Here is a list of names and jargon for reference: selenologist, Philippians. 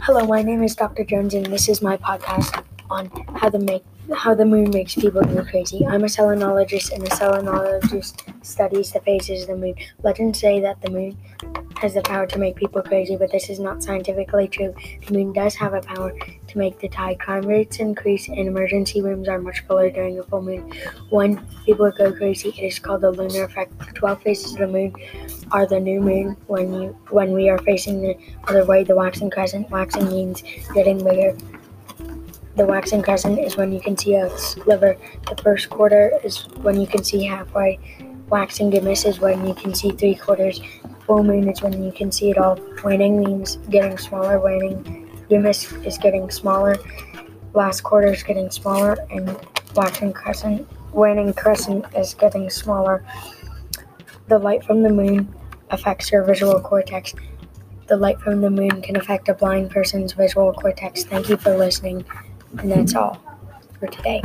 Hello, my name is Dr. Jones, and this is my podcast on how the moon makes people go crazy. I'm a selenologist, and a selenologist studies the phases of the moon. Legends say that the moon has the power to make people crazy, but this is not scientifically true. The moon does have a power to make the crime rates increase, and emergency rooms are much fuller during a full moon. When people go crazy, it is called the lunar effect. The 12 phases of the moon are the new moon. When we are facing the other way, the waxing crescent. Waxing means getting bigger. The waxing crescent is when you can see a sliver. The first quarter is when you can see halfway. Waxing gibbous is when you can see three quarters. Full moon is when you can see it all. Waning means getting smaller. Waning gibbous is getting smaller. Last quarter is getting smaller, and waning crescent is getting smaller. The light from the moon affects your visual cortex. The light from the moon can affect a blind person's visual cortex. Thank you for listening, and that's all for today.